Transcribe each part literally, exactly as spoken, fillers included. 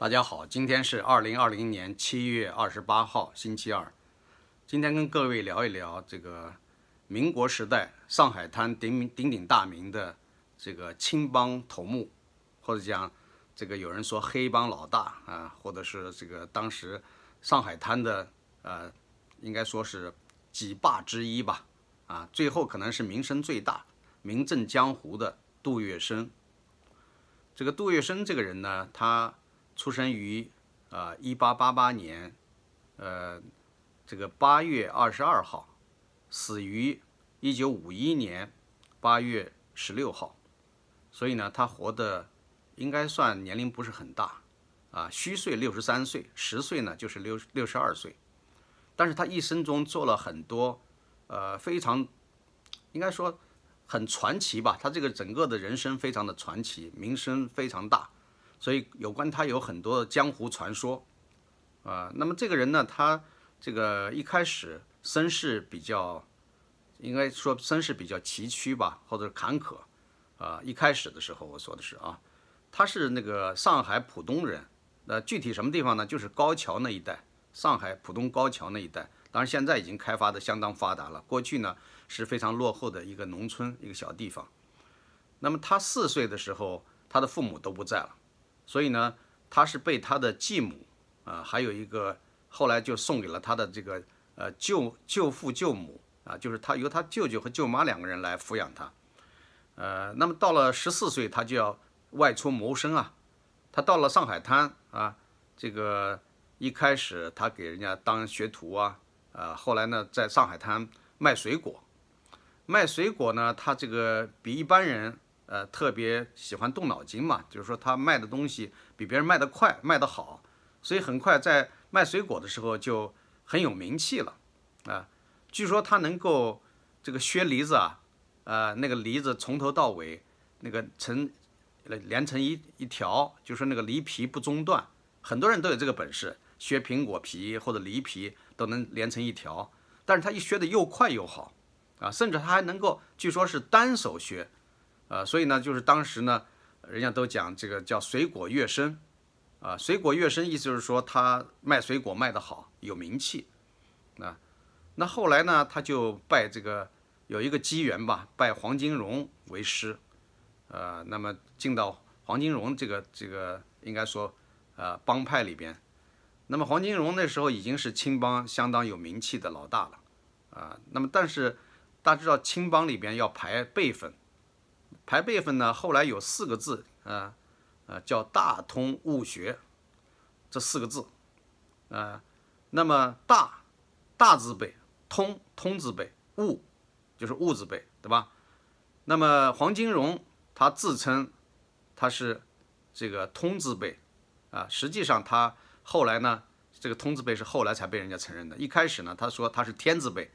大家好，今天是二零二零年七月二十八号，星期二。今天跟各位聊一聊这个民国时代上海滩鼎鼎鼎大名的这个青帮头目，或者讲这个有人说黑帮老大啊，或者是这个当时上海滩的呃，应该说是几霸之一吧，啊，最后可能是名声最大、名震江湖的杜月笙。这个杜月笙这个人呢，他 出生于啊一八八八年，呃，这个八月二十二号，死于一九五一年八月十六号，所以呢，他活的应该算年龄不是很大，啊，虚岁六十三岁，实岁呢就是六六十二岁，但是他一生中做了很多，呃，非常应该说很传奇吧，他这个整个的人生非常的传奇，名声非常大。 所以有关他有很多江湖传说，啊、呃，那么这个人呢，他这个一开始身世比较，应该说身世比较崎岖吧，或者坎坷，啊、呃，一开始的时候我说的是啊，他是那个上海浦东人，呃，具体什么地方呢？就是高桥那一带，上海浦东高桥那一带，当然现在已经开发的相当发达了，过去呢是非常落后的一个农村一个小地方。那么他四岁的时候，他的父母都不在了。 所以呢，他是被他的继母啊、呃，还有一个后来就送给了他的这个呃舅舅父舅母啊、呃，就是他由他舅舅和舅妈两个人来抚养他。呃，那么到了十四岁，他就要外出谋生啊。他到了上海滩啊，这个一开始他给人家当学徒啊，呃，后来呢，在上海滩卖水果，卖水果呢，他这个比一般人 呃，特别喜欢动脑筋嘛，就是说他卖的东西比别人卖得快，卖得好，所以很快在卖水果的时候就很有名气了啊、呃。据说他能够这个削梨子啊，呃，那个梨子从头到尾那个成连成一一条，就是那个梨皮不中断，很多人都有这个本事，削苹果皮或者梨皮都能连成一条，但是他一削的又快又好啊、呃，甚至他还能够，据说是单手削。 呃，所以呢，就是当时呢，人家都讲这个叫水果月笙，啊、呃，水果月笙意思就是说他卖水果卖得好，有名气，啊、呃，那后来呢，他就拜这个有一个机缘吧，拜黄金荣为师，呃，那么进到黄金荣这个这个应该说呃帮派里边，那么黄金荣那时候已经是青帮相当有名气的老大了，啊、呃，那么但是大家知道青帮里边要排辈分。 排辈分呢，后来有四个字，呃，呃，叫“大通物学”这四个字，呃，那么大大字辈，通通字辈，物就是物字辈，对吧？那么黄金荣他自称他是这个通字辈，啊、呃，实际上他后来呢，这个通字辈是后来才被人家承认的，一开始呢，他说他是天字辈。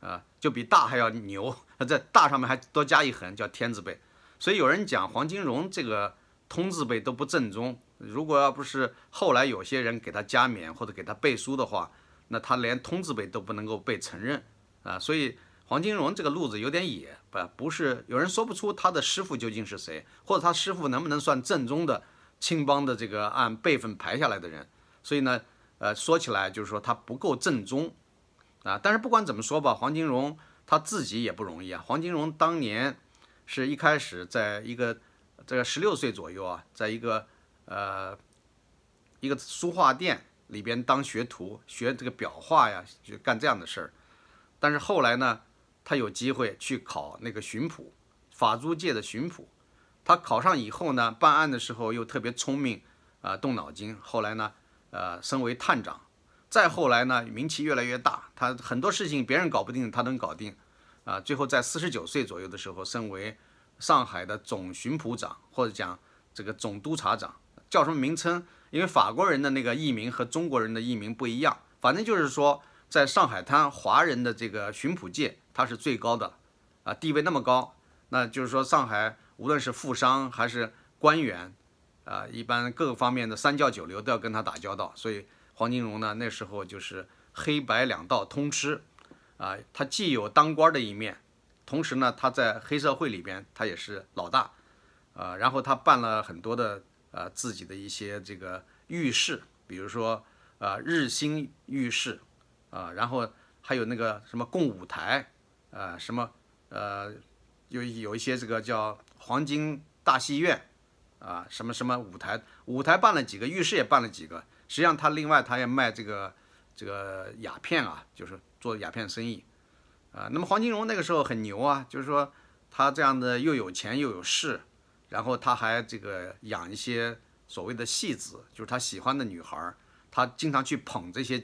啊，就比大还要牛，在大上面还多加一横，叫天字辈。所以有人讲黄金荣这个通字辈都不正宗，如果要不是后来有些人给他加冕或者给他背书的话，那他连通字辈都不能够被承认啊。所以黄金荣这个路子有点野，不不是有人说不出他的师傅究竟是谁，或者他师傅能不能算正宗的青帮的这个按辈分排下来的人。所以呢，呃，说起来就是说他不够正宗。 啊，但是不管怎么说吧，黄金荣他自己也不容易啊。黄金荣当年是一开始在一个这个十六岁左右啊，在一个呃一个书画店里边当学徒，学这个裱画呀，就干这样的事儿。但是后来呢，他有机会去考那个巡捕，法租界的巡捕。他考上以后呢，办案的时候又特别聪明啊、呃，动脑筋。后来呢，呃，升为探长。 再后来呢，名气越来越大，他很多事情别人搞不定，他能搞定，啊，最后在四十九岁左右的时候，升为上海的总巡捕长，或者讲这个总督察长，叫什么名称？因为法国人的那个译名和中国人的译名不一样，反正就是说，在上海滩华人的这个巡捕界，他是最高的，啊，地位那么高，那就是说上海无论是富商还是官员，啊，一般各个方面的三教九流都要跟他打交道，所以 黄金荣呢，那时候就是黑白两道通吃，啊，他既有当官的一面，同时呢，他在黑社会里边他也是老大，啊，然后他办了很多的呃自己的一些这个浴室，比如说呃日新浴室啊、呃，然后还有那个什么供舞台啊、呃，什么呃有有一些这个叫黄金大戏院啊、呃，什么什么舞台，舞台办了几个，浴室也办了几个。实际上他另外他也卖这个这个鸦片啊，就是做鸦片生意啊、呃。那么黄金荣那个时候很牛啊，就是说他这样的又有钱又有势。 然后他还这个养一些所谓的戏子，就是他喜欢的女孩，他经常去捧这些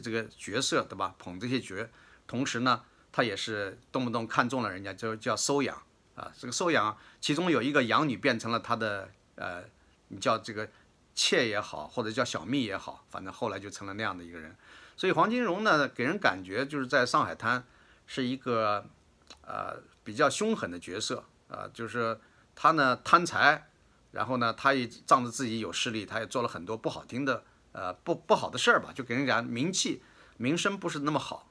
这个角色，对吧？捧这些角，同时呢，他也是动不动看中了人家，就叫收养啊。这个收养，其中有一个养女变成了他的呃，你叫这个妾也好，或者叫小蜜也好，反正后来就成了那样的一个人。所以黄金荣呢，给人感觉就是在上海滩是一个呃比较凶狠的角色啊、呃，就是。 他呢贪财，然后呢，他也仗着自己有势力，他也做了很多不好听的，呃，不不好的事儿吧，就给人家名气、名声不是那么好。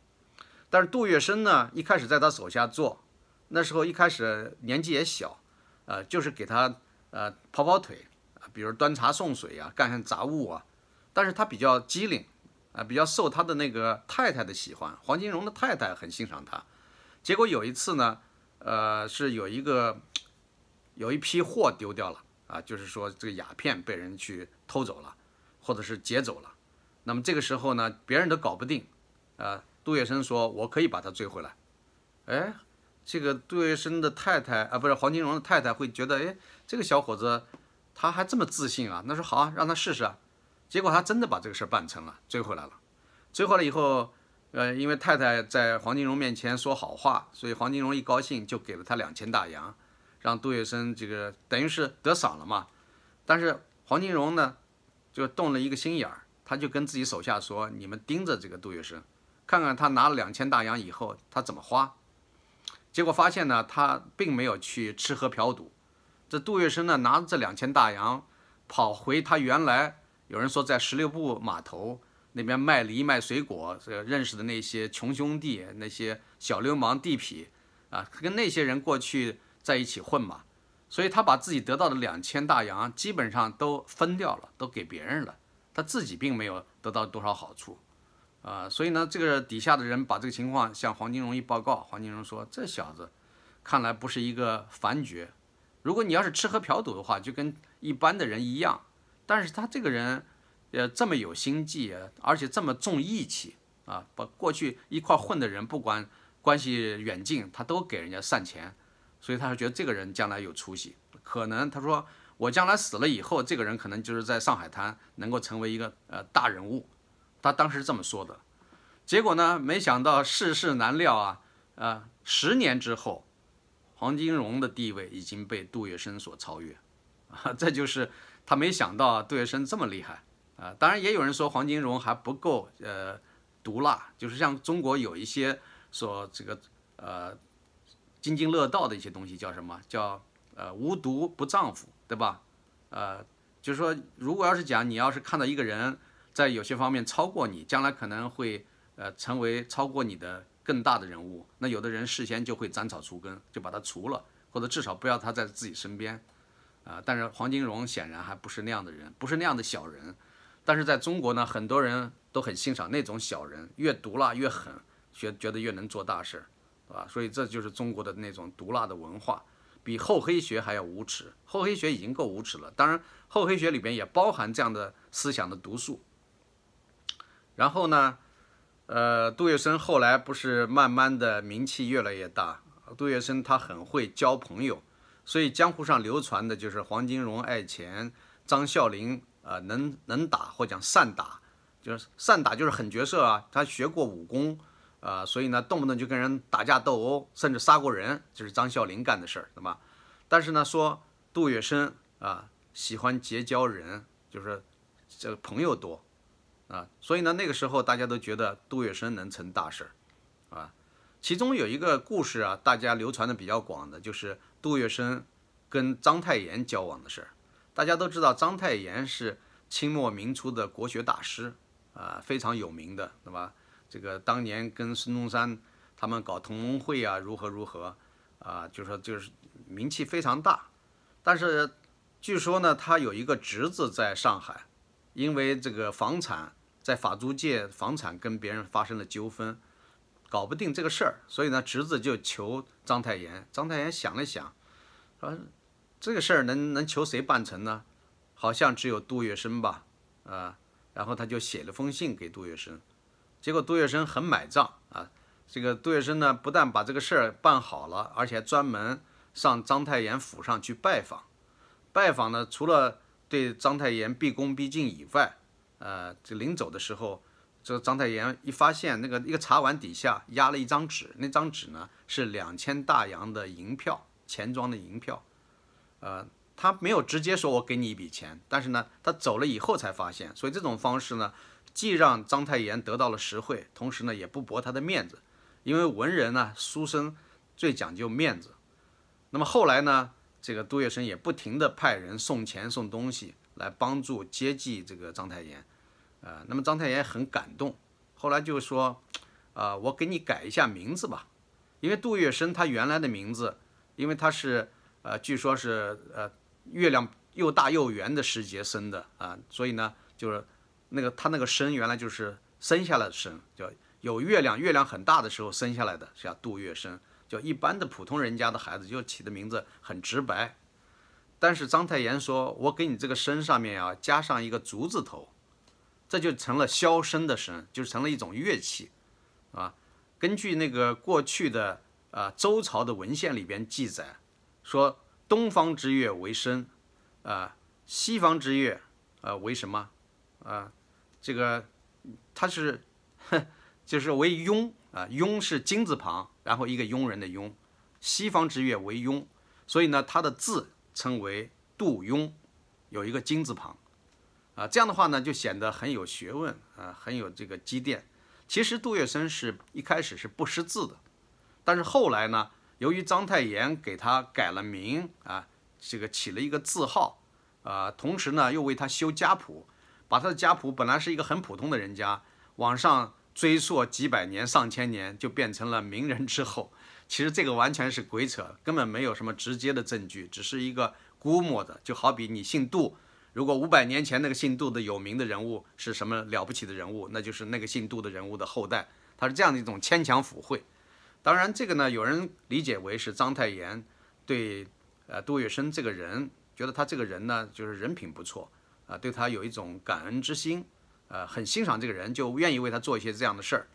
但是杜月笙呢，一开始在他手下做，那时候一开始年纪也小，呃，就是给他呃跑跑腿，比如端茶送水啊，干些杂物啊。但是他比较机灵，啊、呃，比较受他的那个太太的喜欢，黄金荣的太太很欣赏他。结果有一次呢，呃，是有一个。 有一批货丢掉了啊，就是说这个鸦片被人去偷走了，或者是劫走了。那么这个时候呢，别人都搞不定，呃，杜月笙说我可以把它追回来。哎，这个杜月笙的太太啊，不是黄金荣的太太会觉得，哎，这个小伙子他还这么自信啊。那说好啊，让他试试啊。结果他真的把这个事办成了，追回来了。追回来以后，呃，因为太太在黄金荣面前说好话，所以黄金荣一高兴就给了他两千大洋。 让杜月笙这个等于是得赏了嘛，但是黄金荣呢，就动了一个心眼儿，他就跟自己手下说：“你们盯着这个杜月笙，看看他拿了两千大洋以后他怎么花。”结果发现呢，他并没有去吃喝嫖赌。这杜月笙呢，拿着这两千大洋跑回他原来有人说在十六埠码头那边卖梨卖水果，这个认识的那些穷兄弟、那些小流氓地痞啊，跟那些人过去。 在一起混嘛，所以他把自己得到的两千大洋基本上都分掉了，都给别人了，他自己并没有得到多少好处，啊、呃，所以呢，这个底下的人把这个情况向黄金荣一报告，黄金荣说：“这小子看来不是一个凡角，如果你要是吃喝嫖赌的话，就跟一般的人一样，但是他这个人，呃，这么有心计，而且这么重义气啊，把过去一块混的人，不管关系远近，他都给人家散钱。” 所以他是觉得这个人将来有出息，可能他说我将来死了以后，这个人可能就是在上海滩能够成为一个呃大人物，他当时这么说的。结果呢，没想到世事难料啊，呃，十年之后，黄金荣的地位已经被杜月笙所超越，啊，这就是他没想到杜月笙这么厉害啊。当然也有人说黄金荣还不够呃毒辣，就是像中国有一些说这个呃。 津津乐道的一些东西叫什么？叫呃无毒不丈夫，对吧？呃，就是说，如果要是讲你要是看到一个人在有些方面超过你，将来可能会呃成为超过你的更大的人物，那有的人事先就会斩草除根，就把他除了，或者至少不要他在自己身边啊、呃。但是黄金荣显然还不是那样的人，不是那样的小人。但是在中国呢，很多人都很欣赏那种小人，越毒辣越狠，觉觉得越能做大事。 啊，所以这就是中国的那种毒辣的文化，比厚黑学还要无耻。厚黑学已经够无耻了，当然厚黑学里边也包含这样的思想的毒素。然后呢，呃，杜月笙后来不是慢慢的名气越来越大，杜月笙他很会交朋友，所以江湖上流传的就是黄金荣爱钱，张啸林呃能能打或讲善打，就是善打就是狠角色啊，他学过武功。 啊、呃，所以呢，动不动就跟人打架斗殴，甚至杀过人，这是张啸林干的事儿，对吧？但是呢，说杜月笙啊、呃，喜欢结交人，就是这个朋友多啊、呃，所以呢，那个时候大家都觉得杜月笙能成大事儿啊。其中有一个故事啊，大家流传的比较广的，就是杜月笙跟章太炎交往的事儿。大家都知道，章太炎是清末民初的国学大师啊、呃，非常有名的，对吧？ 这个当年跟孙中山他们搞同盟会啊，如何如何啊，就说就是名气非常大。但是据说呢，他有一个侄子在上海，因为这个房产在法租界，房产跟别人发生了纠纷，搞不定这个事儿，所以呢，侄子就求章太炎。章太炎想了想，说这个事儿能能求谁办成呢？好像只有杜月笙吧，啊、呃，然后他就写了封信给杜月笙，结果杜月笙很买账啊。这个杜月笙呢，不但把这个事儿办好了，而且还专门上章太炎府上去拜访。 拜访呢，除了对章太炎毕恭毕敬以外，呃，这临走的时候，这个章太炎一发现那个一个茶碗底下压了一张纸，那张纸呢是两千大洋的银票，钱庄的银票，呃，他没有直接说我给你一笔钱，但是呢，他走了以后才发现，所以这种方式呢，既让章太炎得到了实惠，同时呢也不驳他的面子，因为文人呢书生最讲究面子。那么后来呢？ 这个杜月笙也不停地派人送钱送东西来帮助接济这个章太炎，呃，那么章太炎很感动，后来就说，啊、呃，我给你改一下名字吧，因为杜月笙他原来的名字，因为他是呃，据说是呃月亮又大又圆的时节生的啊、呃，所以呢，就是那个他那个生原来就是生下来的生，叫有月亮，月亮很大的时候生下来的，叫杜月笙。 就一般的普通人家的孩子，就起的名字很直白，但是章太炎说：“我给你这个‘生’上面啊，加上一个竹字头，这就成了箫笙的‘笙’，就成了一种乐器，啊。根据那个过去的啊周朝的文献里边记载，说东方之乐为笙，啊，西方之乐，呃、啊，为什么？啊，这个它是，就是为庸。” 啊，庸是金字旁，然后一个庸人的庸，西方之乐为庸，所以呢，它的字称为杜庸，有一个金字旁，啊，这样的话呢，就显得很有学问啊，很有这个积淀。其实杜月笙是一开始是不识字的，但是后来呢，由于章太炎给他改了名啊，这个起了一个字号，啊，同时呢又为他修家谱，把他的家谱本来是一个很普通的人家，往上。 追溯几百年、上千年，就变成了名人之后。其实这个完全是鬼扯，根本没有什么直接的证据，只是一个估摸的。就好比你姓杜，如果五百年前那个姓杜的有名的人物是什么了不起的人物，那就是那个姓杜的人物的后代。他是这样的一种牵强附会。当然，这个呢，有人理解为是章太炎对呃杜月笙这个人，觉得他这个人呢，就是人品不错啊、呃，对他有一种感恩之心。 呃，很欣赏这个人，就愿意为他做一些这样的事儿，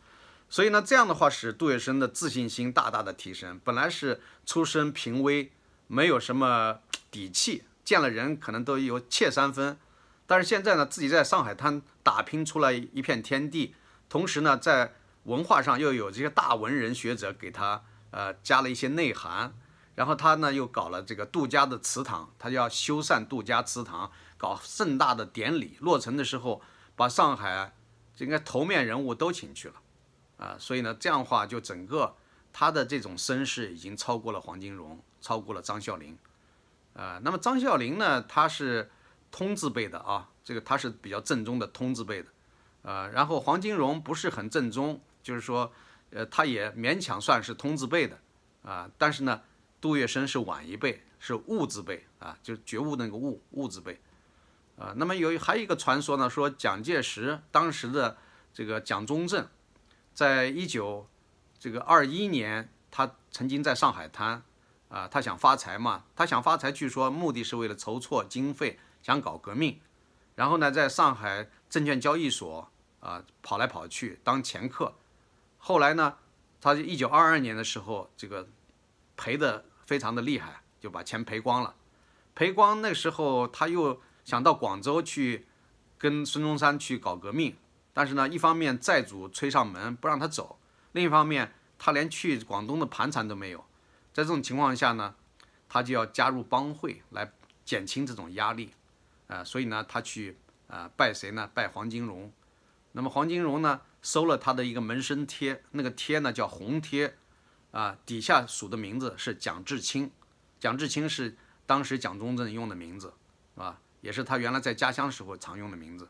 所以呢，这样的话使杜月笙的自信心大大的提升。本来是出身平微，没有什么底气，见了人可能都有怯三分，但是现在呢，自己在上海滩打拼出来一片天地，同时呢，在文化上又有这些大文人学者给他呃加了一些内涵，然后他呢又搞了这个杜家的祠堂，他要修缮杜家祠堂，搞盛大的典礼。落成的时候。 把上海应该头面人物都请去了，啊，所以呢，这样的话就整个他的这种声势已经超过了黄金荣，超过了张啸林，啊，那么张啸林呢，他是通字辈的啊，这个他是比较正宗的通字辈的，啊，然后黄金荣不是很正宗，就是说，呃，他也勉强算是通字辈的，啊，但是呢，杜月笙是晚一辈，是悟字辈啊，就是觉悟那个悟，悟字辈。 啊、呃，那么有还有一个传说呢，说蒋介石当时的这个蒋中正，在一九这个二一年，他曾经在上海滩，啊、呃，他想发财嘛，他想发财，据说目的是为了筹措经费，想搞革命，然后呢，在上海证券交易所啊、呃、跑来跑去当掮客，后来呢，他一九二二年的时候，这个赔的非常的厉害，就把钱赔光了，赔光那时候他又。 想到广州去跟孙中山去搞革命，但是呢，一方面债主催上门不让他走，另一方面他连去广东的盘缠都没有。在这种情况下呢，他就要加入帮会来减轻这种压力，啊、呃，所以呢，他去啊、呃、拜谁呢？拜黄金荣。那么黄金荣呢，收了他的一个门生贴，那个贴呢叫红贴，啊、呃，底下署的名字是蒋志清，蒋志清是当时蒋中正用的名字，啊。 也是他原来在家乡时候常用的名字。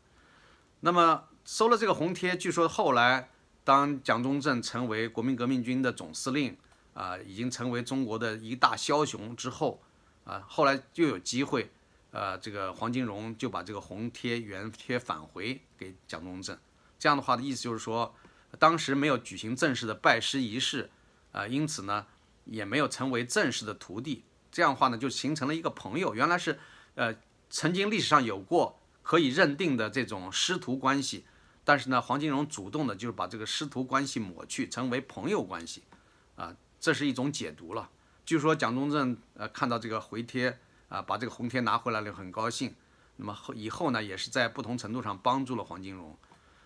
那么收了这个红贴，据说后来当蒋中正成为国民革命军的总司令，啊、呃，已经成为中国的一大枭雄之后，啊、呃，后来又有机会，呃，这个黄金荣就把这个红贴原贴返回给蒋中正。这样的话的意思就是说，当时没有举行正式的拜师仪式，呃，因此呢，也没有成为正式的徒弟。这样的话呢，就形成了一个朋友。原来是，呃，曾经历史上有过可以认定的这种师徒关系，但是呢，黄金荣主动的就是把这个师徒关系抹去，成为朋友关系，啊、呃，这是一种解读了。据说蒋中正呃看到这个回帖。 啊，把这个红贴拿回来了，很高兴。那么以后呢，也是在不同程度上帮助了黄金荣，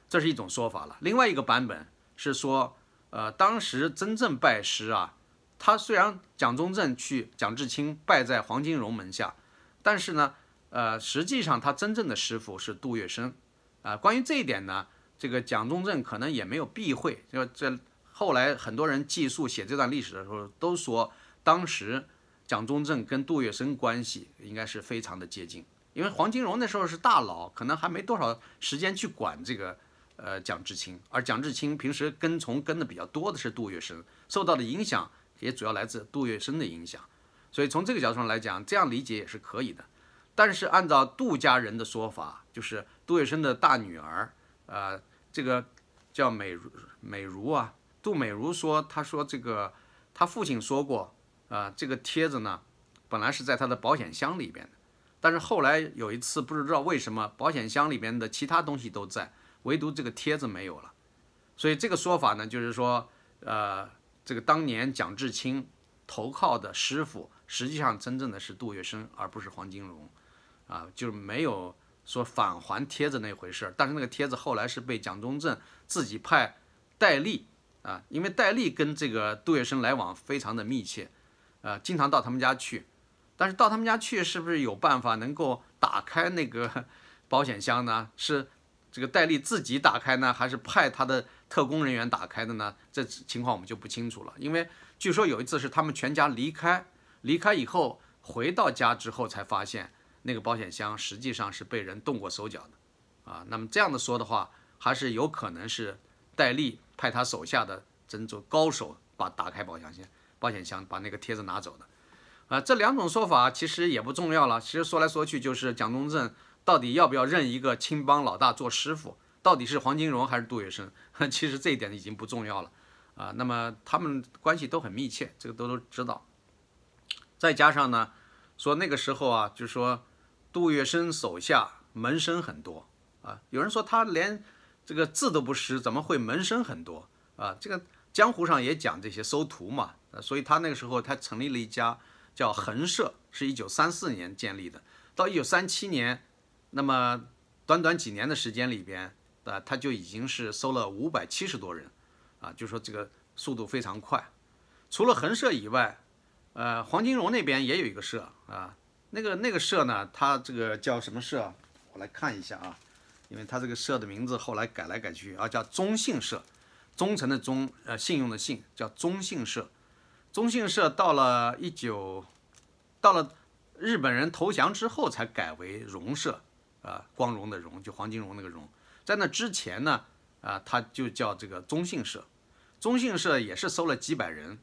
这是一种说法了。另外一个版本是说，呃，当时真正拜师啊，他虽然蒋中正去蒋志清拜在黄金荣门下，但是呢，呃，实际上他真正的师傅是杜月笙。啊、呃，关于这一点呢，这个蒋中正可能也没有避讳。就这后来很多人记述写这段历史的时候，都说当时。 蒋中正跟杜月笙关系应该是非常的接近，因为黄金荣那时候是大佬，可能还没多少时间去管这个呃蒋志清，而蒋志清平时跟从跟的比较多的是杜月笙，受到的影响也主要来自杜月笙的影响，所以从这个角度上来讲，这样理解也是可以的。但是按照杜家人的说法，就是杜月笙的大女儿，呃，这个叫美如美如啊，杜美如说，她说这个她父亲说过。 啊、呃，这个帖子呢，本来是在他的保险箱里边的，但是后来有一次不知道为什么，保险箱里边的其他东西都在，唯独这个帖子没有了。所以这个说法呢，就是说，呃，这个当年蒋志清投靠的师傅，实际上真正的是杜月笙，而不是黄金荣，啊、呃，就是没有说返还帖子那回事。但是那个帖子后来是被蒋中正自己派戴笠啊、呃，因为戴笠跟这个杜月笙来往非常的密切。 呃，经常到他们家去，但是到他们家去是不是有办法能够打开那个保险箱呢？是这个戴笠自己打开呢，还是派他的特工人员打开的呢？这情况我们就不清楚了。因为据说有一次是他们全家离开，离开以后回到家之后才发现那个保险箱实际上是被人动过手脚的，啊，那么这样的说的话，还是有可能是戴笠派他手下的真正高手把打开保险箱。 保险箱把那个帖子拿走的，啊，这两种说法其实也不重要了。其实说来说去就是蒋中正到底要不要认一个青帮老大做师傅，到底是黄金荣还是杜月笙？其实这一点已经不重要了，啊，那么他们关系都很密切，这个都都知道。再加上呢，说那个时候啊，就是说杜月笙手下门生很多啊，有人说他连这个字都不识，怎么会门生很多啊？这个。 江湖上也讲这些收徒嘛，所以他那个时候他成立了一家叫恒社，是一九三四年建立的。到一九三七年，那么短短几年的时间里边，啊，他就已经是收了五百七十多人，啊，就说这个速度非常快。除了恒社以外，呃，黄金荣那边也有一个社啊，那个那个社呢，他这个叫什么社？我来看一下啊，因为他这个社的名字后来改来改去啊，叫中信社。 忠诚的忠，呃，信用的信，叫忠信社。忠信社到了一九，到了日本人投降之后才改为荣社，啊、呃，光荣的荣，就黄金荣那个荣。在那之前呢，啊、呃，他就叫这个忠信社。忠信社也是收了几百人，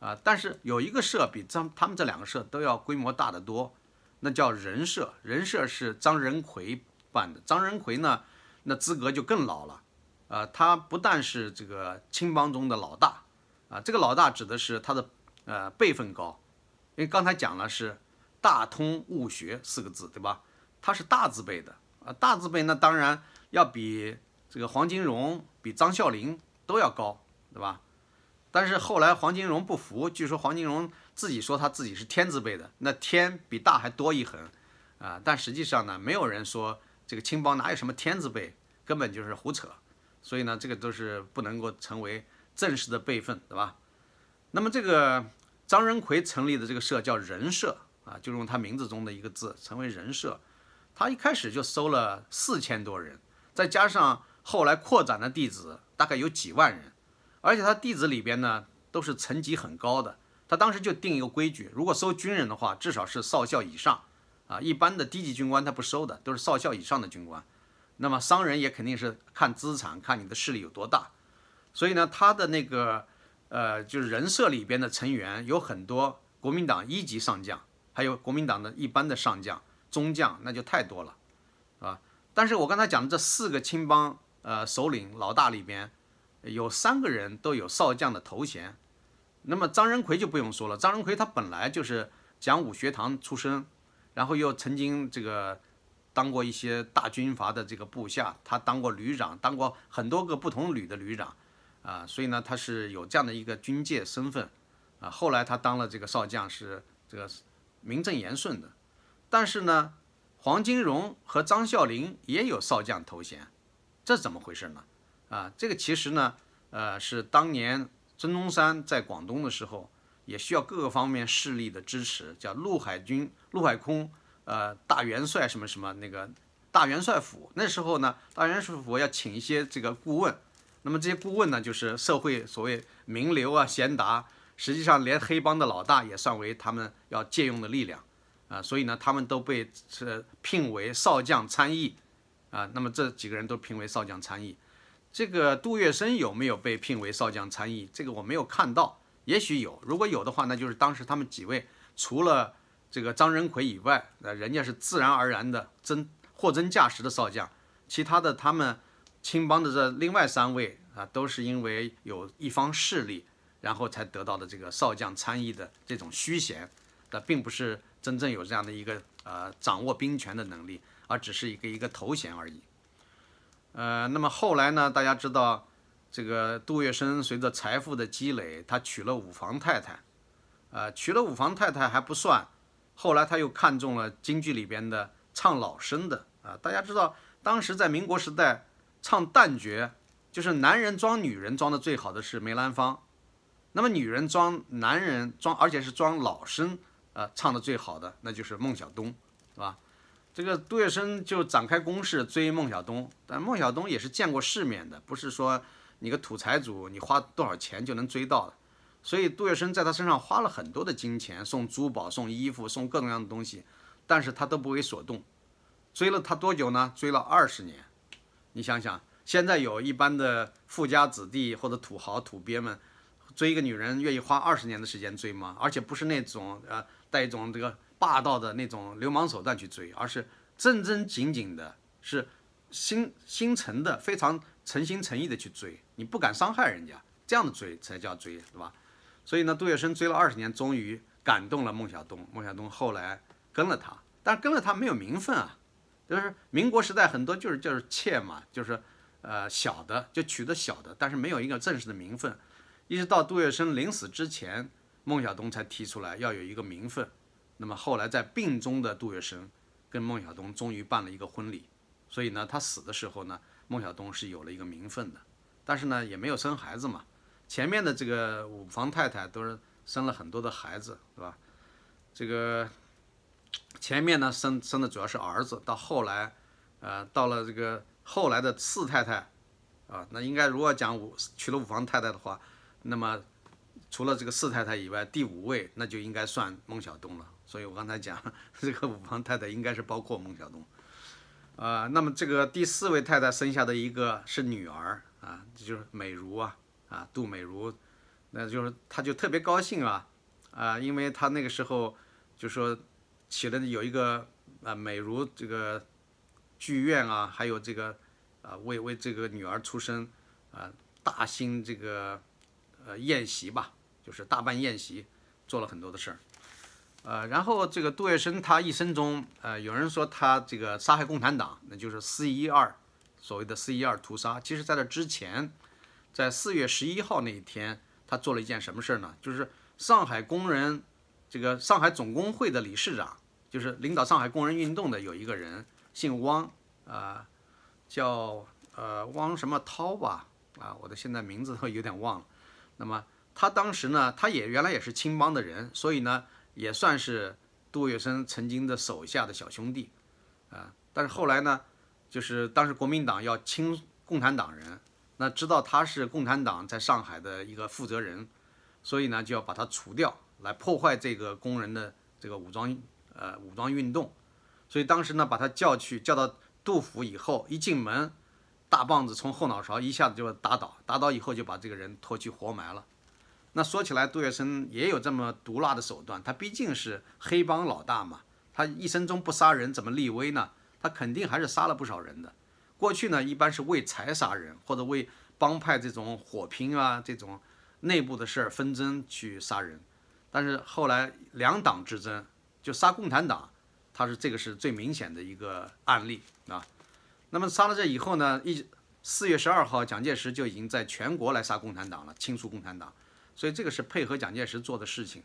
啊、呃，但是有一个社比他他们这两个社都要规模大得多，那叫人社。人社是张仁魁办的，张仁魁呢，那资格就更老了。 呃，他不但是这个青帮中的老大，啊、呃，这个老大指的是他的呃辈分高，因为刚才讲了是大通物学四个字，对吧？他是大字辈的，啊、呃，大字辈那当然要比这个黄金荣、比张啸林都要高，对吧？但是后来黄金荣不服，据说黄金荣自己说他自己是天字辈的，那天比大还多一横，啊、呃，但实际上呢，没有人说这个青帮哪有什么天字辈，根本就是胡扯。 所以呢，这个都是不能够成为正式的辈分，对吧？那么这个张仁魁成立的这个社叫人社啊，就用他名字中的一个字成为人社。他一开始就收了四千多人，再加上后来扩展的弟子，大概有几万人。而且他弟子里边呢，都是层级很高的。他当时就定一个规矩，如果收军人的话，至少是少校以上啊，一般的低级军官他不收的，都是少校以上的军官。 那么商人也肯定是看资产，看你的势力有多大，所以呢，他的那个呃，就是人社里边的成员有很多国民党一级上将，还有国民党的一般的上将，中将，那就太多了，啊！但是我刚才讲的这四个青帮呃首领老大里边，有三个人都有少将的头衔。那么张仁魁就不用说了，张仁魁他本来就是讲武学堂出身，然后又曾经这个当过一些大军阀的这个部下，他当过旅长，当过很多个不同旅的旅长，啊，所以呢他是有这样的一个军界身份，啊，后来他当了这个少将是这个名正言顺的。但是呢，黄金荣和张啸林也有少将头衔，这怎么回事呢？啊，这个其实呢，呃，是当年孙中山在广东的时候，也需要各个方面势力的支持，叫陆海军、陆海空。 呃，大元帅什么什么那个大元帅府，那时候呢，大元帅府要请一些这个顾问，那么这些顾问呢，就是社会所谓名流啊、贤达，实际上连黑帮的老大也算为他们要借用的力量啊、呃，所以呢，他们都被是聘为少将参议啊、呃，那么这几个人都聘为少将参议。这个杜月笙有没有被聘为少将参议？这个我没有看到，也许有，如果有的话，那就是当时他们几位除了 这个张仁魁以外，呃，人家是自然而然的真货真价实的少将，其他的他们青帮的这另外三位啊，都是因为有一方势力，然后才得到的这个少将参议的这种虚衔，那并不是真正有这样的一个呃掌握兵权的能力，而只是一个一个头衔而已。呃，那么后来呢，大家知道这个杜月笙随着财富的积累，他娶了五房太太，呃，娶了五房太太还不算。 后来他又看中了京剧里边的唱老生的啊，大家知道，当时在民国时代唱旦角，就是男人装女人装的最好的是梅兰芳，那么女人装男人装，而且是装老生啊、呃，唱的最好的那就是孟小冬，是吧？这个杜月笙就展开攻势追孟小冬，但孟小冬也是见过世面的，不是说你个土财主你花多少钱就能追到的。 所以杜月笙在他身上花了很多的金钱，送珠宝、送衣服、送各种各样的东西，但是他都不为所动。追了他多久呢？追了二十年。你想想，现在有一般的富家子弟或者土豪、土鳖们，追一个女人愿意花二十年的时间追吗？而且不是那种呃带一种这个霸道的那种流氓手段去追，而是正正经经的，是心心诚的，非常诚心诚意的去追，你不敢伤害人家，这样的追才叫追，对吧？ 所以呢，杜月笙追了二十年，终于感动了孟小冬。孟小冬后来跟了他，但是跟了他没有名分啊，就是民国时代很多就是就是妾嘛，就是呃小的就娶的小的，但是没有一个正式的名分。一直到杜月笙临死之前，孟小冬才提出来要有一个名分。那么后来在病中的杜月笙跟孟小冬终于办了一个婚礼，所以呢，他死的时候呢，孟小冬是有了一个名分的，但是呢也没有生孩子嘛。 前面的这个五房太太都是生了很多的孩子，对吧？这个前面呢生生的主要是儿子，到后来，呃，到了这个后来的四太太，啊，那应该如果讲五娶了五房太太的话，那么除了这个四太太以外，第五位那就应该算孟小冬了。所以我刚才讲这个五房太太应该是包括孟小冬，啊、呃，那么这个第四位太太生下的一个是女儿啊，这就是美如啊。 啊，杜美如，那就是他就特别高兴啊，啊，因为他那个时候就说起了有一个啊美如这个剧院啊，还有这个啊为为这个女儿出生啊大兴这个呃宴席吧，就是大办宴席，做了很多的事儿，呃，然后这个杜月笙他一生中呃有人说他这个杀害共产党，那就是四一二所谓的四一二屠杀，其实在这之前。 在四月十一号那一天，他做了一件什么事呢？就是上海工人，这个上海总工会的理事长，就是领导上海工人运动的有一个人，姓汪，啊、呃，叫呃汪什么涛吧，啊，我的现在名字都有点忘了。那么他当时呢，他也原来也是青帮的人，所以呢，也算是杜月笙曾经的手下的小兄弟，啊、呃，但是后来呢，就是当时国民党要清共产党人。 那知道他是共产党在上海的一个负责人，所以呢就要把他除掉，来破坏这个工人的这个武装呃武装运动。所以当时呢把他叫去，叫到杜甫以后，一进门，大棒子从后脑勺一下子就打倒，打倒以后就把这个人拖去活埋了。那说起来，杜月笙也有这么毒辣的手段，他毕竟是黑帮老大嘛，他一生中不杀人怎么立威呢？他肯定还是杀了不少人的。过去呢，一般是为财杀人，或者为帮派这种火拼啊、这种内部的事儿纷争去杀人。但是后来两党之争，就杀共产党，他是这个是最明显的一个案例啊。那么杀了这以后呢，一四月十二号，蒋介石就已经在全国来杀共产党了，清除共产党。所以这个是配合蒋介石做的事情。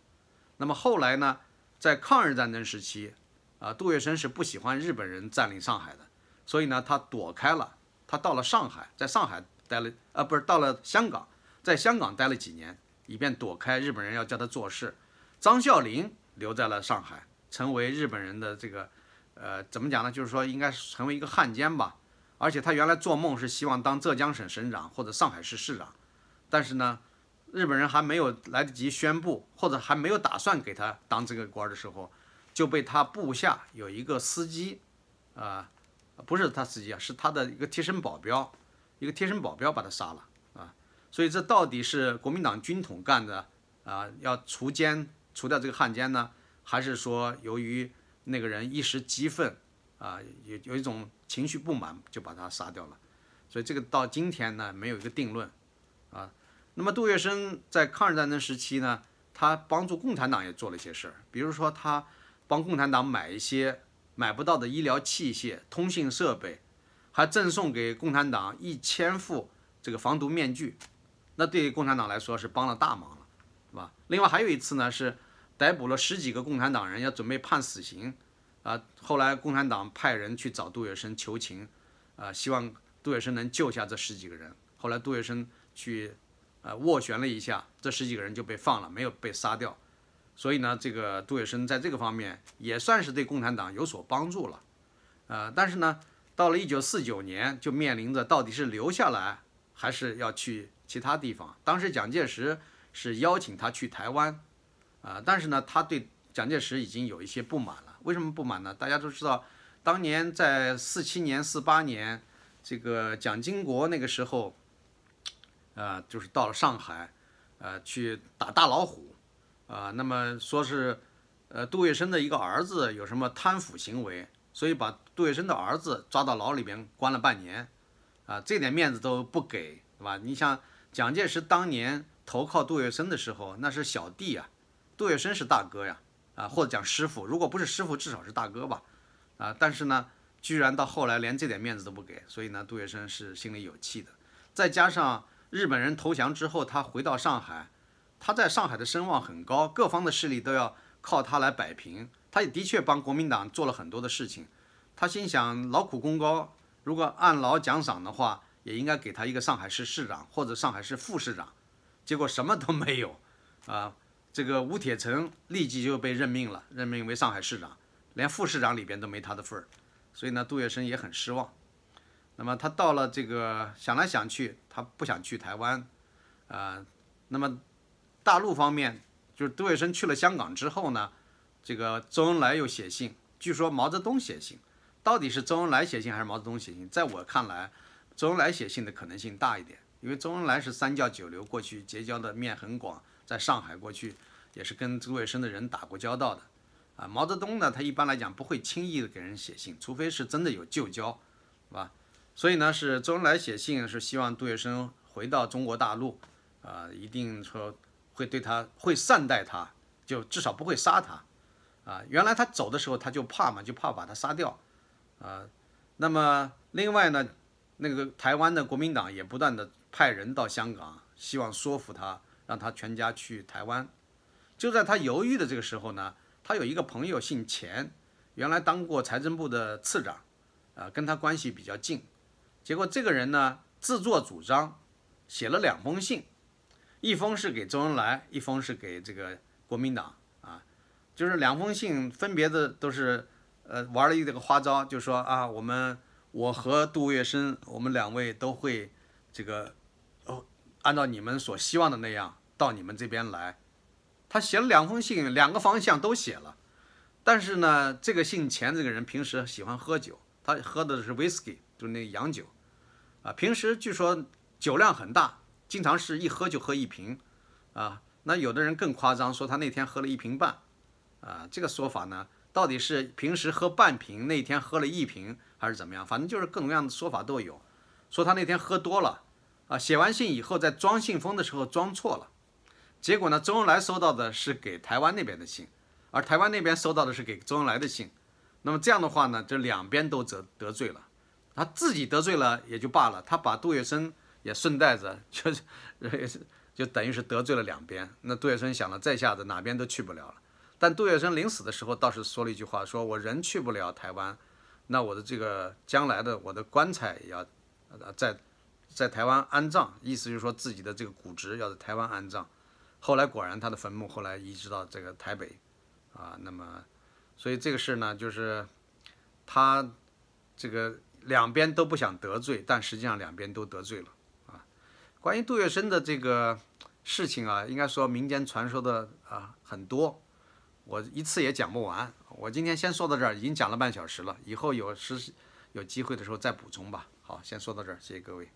那么后来呢，在抗日战争时期，啊，杜月笙是不喜欢日本人占领上海的，所以呢，他躲开了，他到了上海，在上海待了，啊，不是到了香港，在香港待了几年，以便躲开日本人要叫他做事。张啸林留在了上海，成为日本人的这个，呃，怎么讲呢？就是说，应该成为一个汉奸吧。而且他原来做梦是希望当浙江省省长或者上海市市长，但是呢，日本人还没有来得及宣布，或者还没有打算给他当这个官的时候，就被他部下有一个司机，啊、呃，不是他司机啊，是他的一个贴身保镖，一个贴身保镖把他杀了啊。所以这到底是国民党军统干的啊，要除奸除掉这个汉奸呢，还是说由于那个人一时激愤啊，有有一种情绪不满就把他杀掉了？所以这个到今天呢，没有一个定论啊。那么杜月笙在抗日战争时期呢，他帮助共产党也做了一些事儿，比如说他帮共产党买一些买不到的医疗器械、通信设备，还赠送给共产党一千副这个防毒面具，那对共产党来说是帮了大忙了，是吧？另外还有一次呢，是逮捕了十几个共产党人，要准备判死刑，啊，后来共产党派人去找杜月笙求情，啊，希望杜月笙能救下这十几个人。后来杜月笙去。呃，斡旋了一下，这十几个人就被放了，没有被杀掉。所以呢，这个杜月笙在这个方面也算是对共产党有所帮助了。呃，但是呢，到了一九四九年，就面临着到底是留下来还是要去其他地方。当时蒋介石是邀请他去台湾，啊、呃，但是呢，他对蒋介石已经有一些不满了。为什么不满呢？大家都知道，当年在四七年、四八年，这个蒋经国那个时候。呃，就是到了上海，呃，去打大老虎，啊、呃，那么说是，呃，杜月笙的一个儿子有什么贪腐行为，所以把杜月笙的儿子抓到牢里边关了半年，啊、呃，这点面子都不给，对吧？你像蒋介石当年投靠杜月笙的时候，那是小弟啊，杜月笙是大哥呀，啊、呃，或者讲师傅，如果不是师傅，至少是大哥吧，啊、呃，但是呢，居然到后来连这点面子都不给，所以呢，杜月笙是心里有气的，再加上。日本人投降之后，他回到上海，他在上海的声望很高，各方的势力都要靠他来摆平。他也的确帮国民党做了很多的事情。他心想，劳苦功高，如果按劳奖赏的话，也应该给他一个上海市市长或者上海市副市长。结果什么都没有，啊，这个吴铁城立即就被任命了，任命为上海市长，连副市长里边都没他的份儿。所以呢，杜月笙也很失望。那么他到了这个想来想去，他不想去台湾，啊、呃，那么大陆方面就是杜月笙去了香港之后呢，这个周恩来又写信，据说毛泽东写信，到底是周恩来写信还是毛泽东写信？在我看来，周恩来写信的可能性大一点，因为周恩来是三教九流，过去结交的面很广，在上海过去也是跟杜月笙的人打过交道的，啊、呃，毛泽东呢，他一般来讲不会轻易的给人写信，除非是真的有旧交，是吧？所以呢，是周恩来写信是希望杜月笙回到中国大陆，啊、呃，一定说会对他会善待他，就至少不会杀他，啊、呃，原来他走的时候他就怕嘛，就怕把他杀掉，啊、呃，那么另外呢，那个台湾的国民党也不断的派人到香港，希望说服他，让他全家去台湾。就在他犹豫的这个时候呢，他有一个朋友姓钱，原来当过财政部的次长，啊、呃，跟他关系比较近。结果这个人呢，自作主张写了两封信，一封是给周恩来，一封是给这个国民党啊，就是两封信分别的都是呃玩了一个花招，就说啊，我们我和杜月笙，我们两位都会这个哦，按照你们所希望的那样到你们这边来。他写了两封信，两个方向都写了，但是呢，这个姓钱这个人平时喜欢喝酒，他喝的是 whisky， 就是那个洋酒。啊，平时据说酒量很大，经常是一喝就喝一瓶，啊，那有的人更夸张，说他那天喝了一瓶半，啊，这个说法呢，到底是平时喝半瓶，那天喝了一瓶，还是怎么样？反正就是各种各样的说法都有。说他那天喝多了，啊，写完信以后在装信封的时候装错了，结果呢，周恩来收到的是给台湾那边的信，而台湾那边收到的是给周恩来的信。那么这样的话呢，这两边都得得罪了，他自己得罪了也就罢了，他把杜月笙也顺带着就是。就等于是得罪了两边。那杜月笙想了，这下子哪边都去不了了。但杜月笙临死的时候倒是说了一句话，说我人去不了台湾，那我的这个将来的我的棺材也要在在台湾安葬，意思就是说自己的这个骨殖要在台湾安葬。后来果然他的坟墓后来移植到这个台北啊。那么所以这个事呢，就是他这个两边都不想得罪，但实际上两边都得罪了。关于杜月笙的这个事情啊，应该说民间传说的啊很多，我一次也讲不完。我今天先说到这儿，已经讲了半小时了，以后有时有机会的时候再补充吧。好，先说到这儿，谢谢各位。